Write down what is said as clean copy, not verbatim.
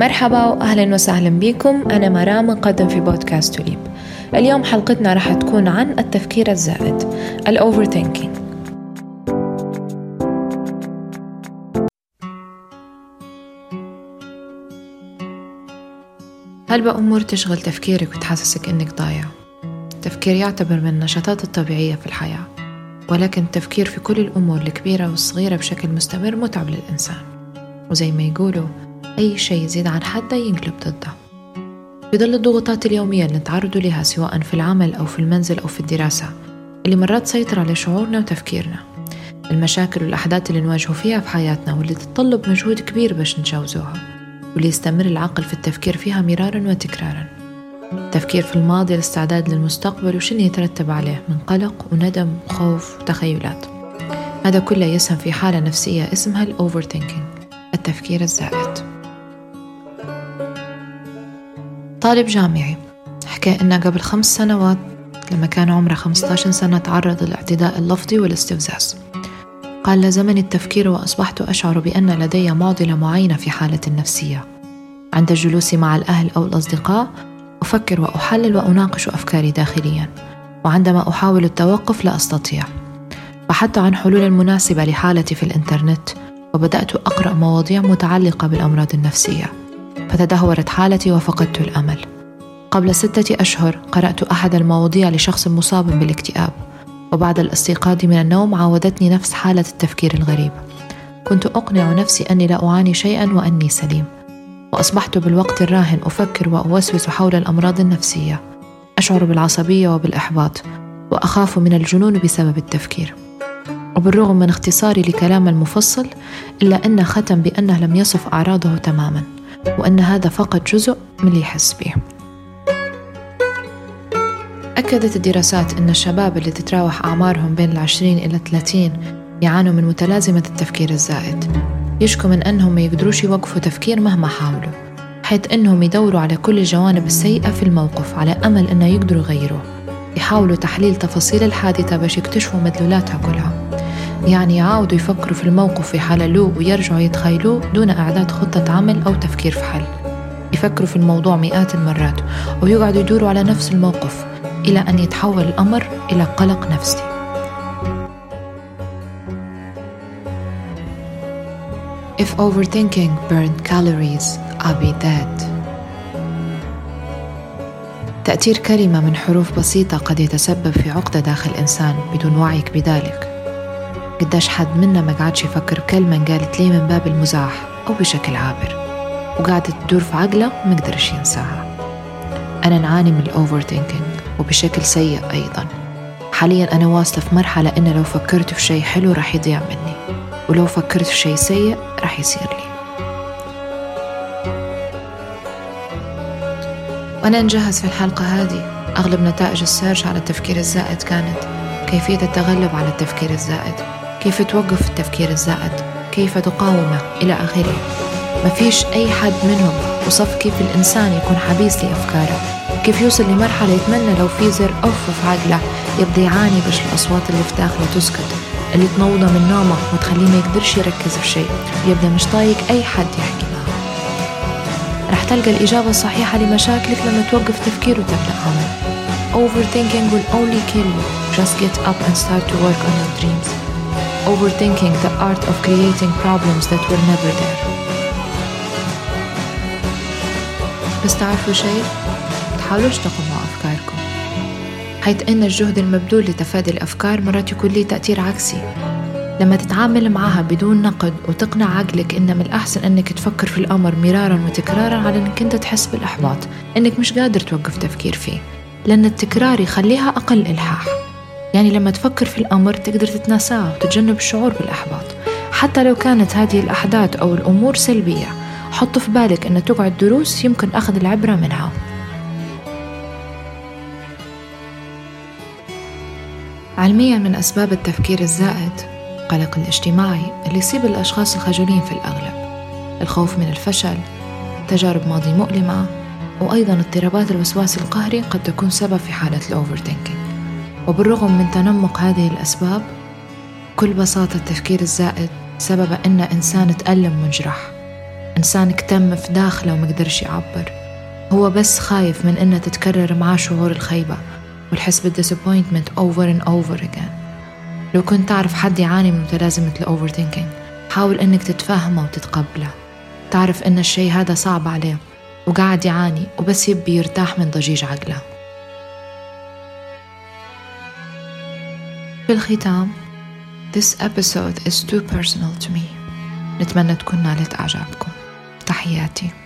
مرحبا وأهلا وسهلا بكم. أنا مرام، نقدم في بودكاست توليب. اليوم حلقتنا راح تكون عن التفكير الزائد، الأوفرثينكينج. هل بأمور تشغل تفكيرك وتحسسك إنك ضايع؟ التفكير يعتبر من النشاطات الطبيعية في الحياة، ولكن التفكير في كل الأمور الكبيرة والصغيرة بشكل مستمر متعب للإنسان، وزي ما يقولوا أي شيء يزيد عن حده ينقلب ضده. في ظل الضغوطات اليومية اللي نتعرض لها سواء في العمل أو في المنزل أو في الدراسة، اللي مرات تسيطر على شعورنا وتفكيرنا، المشاكل والأحداث اللي نواجهه فيها في حياتنا واللي تتطلب مجهود كبير باش نتجاوزوها، واللي يستمر العقل في التفكير فيها مرارا وتكرارا. التفكير في الماضي، الاستعداد للمستقبل وشنو يترتب عليه من قلق وندم وخوف وتخيلات، هذا كله يسهم في حالة نفسية اسمها الأوفرثينكينج، التفكير الزائد. طالب جامعي حكى إنه قبل 5 سنوات لما كان عمره 15 سنة تعرض للاعتداء اللفظي والاستفزاز. قال: لزمني التفكير وأصبحت أشعر بأن لدي معضلة معينة في حالة النفسية. عند الجلوس مع الأهل أو الأصدقاء أفكر وأحلل وأناقش أفكاري داخليا، وعندما أحاول التوقف لا أستطيع. بحثت عن حلول مناسبة لحالتي في الإنترنت، وبدأت أقرأ مواضيع متعلقة بالأمراض النفسية، فتدهورت حالتي وفقدت الأمل. قبل 6 أشهر قرأت أحد المواضيع لشخص مصاب بالاكتئاب، وبعد الاستيقاظ من النوم عاودتني نفس حالة التفكير الغريب. كنت أقنع نفسي أني لا أعاني شيئا وأني سليم، وأصبحت بالوقت الراهن أفكر وأوسوس حول الأمراض النفسية، أشعر بالعصبية وبالإحباط، وأخاف من الجنون بسبب التفكير. وبالرغم من اختصاري لكلام المفصل، إلا أن ختم بأنه لم يصف أعراضه تماما، وأن هذا فقط جزء من اللي يحس به. أكدت الدراسات أن الشباب اللي تتراوح أعمارهم بين 20 إلى 30 يعانوا من متلازمة التفكير الزائد، يشكوا من أنهم ما يقدروش يوقفوا تفكير مهما حاولوا، حيث أنهم يدوروا على كل الجوانب السيئة في الموقف على أمل أنه يقدروا يغيروه، يحاولوا تحليل تفاصيل الحادثة باش يكتشفوا مدلولاتها كلها، يعني يعاودوا يفكروا في الموقف في حللوه ويرجعوا يتخيلوه دون إعداد خطة عمل أو تفكير في حل. يفكروا في الموضوع مئات المرات ويقعدوا يدوروا على نفس الموقف، إلى أن يتحول الأمر إلى قلق نفسي. If overthinking burned calories, I'll be dead. تأثير كلمة من حروف بسيطة قد يتسبب في عقدة داخل الإنسان بدون وعيك بذلك. قداش حد منا ما قعدش يفكر بكلمة قالت ليه من باب المزاح أو بشكل عابر، وقعدت تدور في عقله وما قدرش ينساها. أنا نعاني من الأوفرثينكينج وبشكل سيء أيضا. حاليا أنا واصلة في مرحلة إن لو فكرت في شيء حلو راح يضيع مني، ولو فكرت في شيء سيء راح يصير لي. وأنا نجهز في الحلقة هذه، أغلب نتائج السيرش على التفكير الزائد كانت كيفية التغلب على التفكير الزائد، كيف توقف التفكير الزائد، كيف تقاومه، إلى آخره. ما فيش أي حد منهم وصف كيف الإنسان يكون حبيس لأفكاره، كيف يوصل لمرحلة يتمنى لو في زر أوف في عقله يبدأ يعاني باش الأصوات اللي في داخله تسكت، اللي تنوضه من نومه وتخليه ما يقدرش يركز في شيء، ويبدأ مش طايق أي حد يحكي معه. رح تلقى الإجابة الصحيحة لمشاكلك لما توقف تفكير وتبدأ عمل. Overthinking will only kill you. Just get up and start to work on your dreams. Overthinking, the art of creating problems that were never there. بس تعرفوا شيء؟ تحاولوش تقمعوا أفكاركم، حيث أن الجهد المبذول لتفادي الأفكار مرات يكون ليه تأثير عكسي. لما تتعامل معها بدون نقد وتقنع عقلك إن من الأحسن أنك تفكر في الأمر مرارا وتكرارا على أنك أنت تحس بالإحباط أنك مش قادر توقف تفكير فيه، لأن التكرار يخليها أقل إلحاح. يعني لما تفكر في الأمر تقدر تتناساه وتتجنب الشعور بالإحباط، حتى لو كانت هذه الأحداث أو الأمور سلبية. حط في بالك أن تقعد دروس يمكن أخذ العبرة منها. علميا من أسباب التفكير الزائد قلق الاجتماعي اللي يصيب الأشخاص الخجولين في الأغلب، الخوف من الفشل، تجارب ماضي مؤلمة، وأيضا اضطرابات الوسواس القهري قد تكون سبب في حالة الأوفرثينكينج. وبالرغم من تنمق هذه الأسباب، كل بساطة التفكير الزائد سبب أن إنسان تألم وانجرح، إنسان كتم في داخله ومقدرش يعبر. هو بس خايف من إنه تتكرر معاه شعور الخيبة والحس بالديسابوينتمنت over and over again. لو كنت تعرف حد يعاني من متلازمة الأوفرثينكينج، حاول إنك تتفهمه وتتقبله. تعرف إن الشيء هذا صعب عليه وقاعد يعاني وبس يبي يرتاح من ضجيج عقله. في الختام، This episode is too personal to me. نتمنى تكون نالت أعجابكم. تحياتي.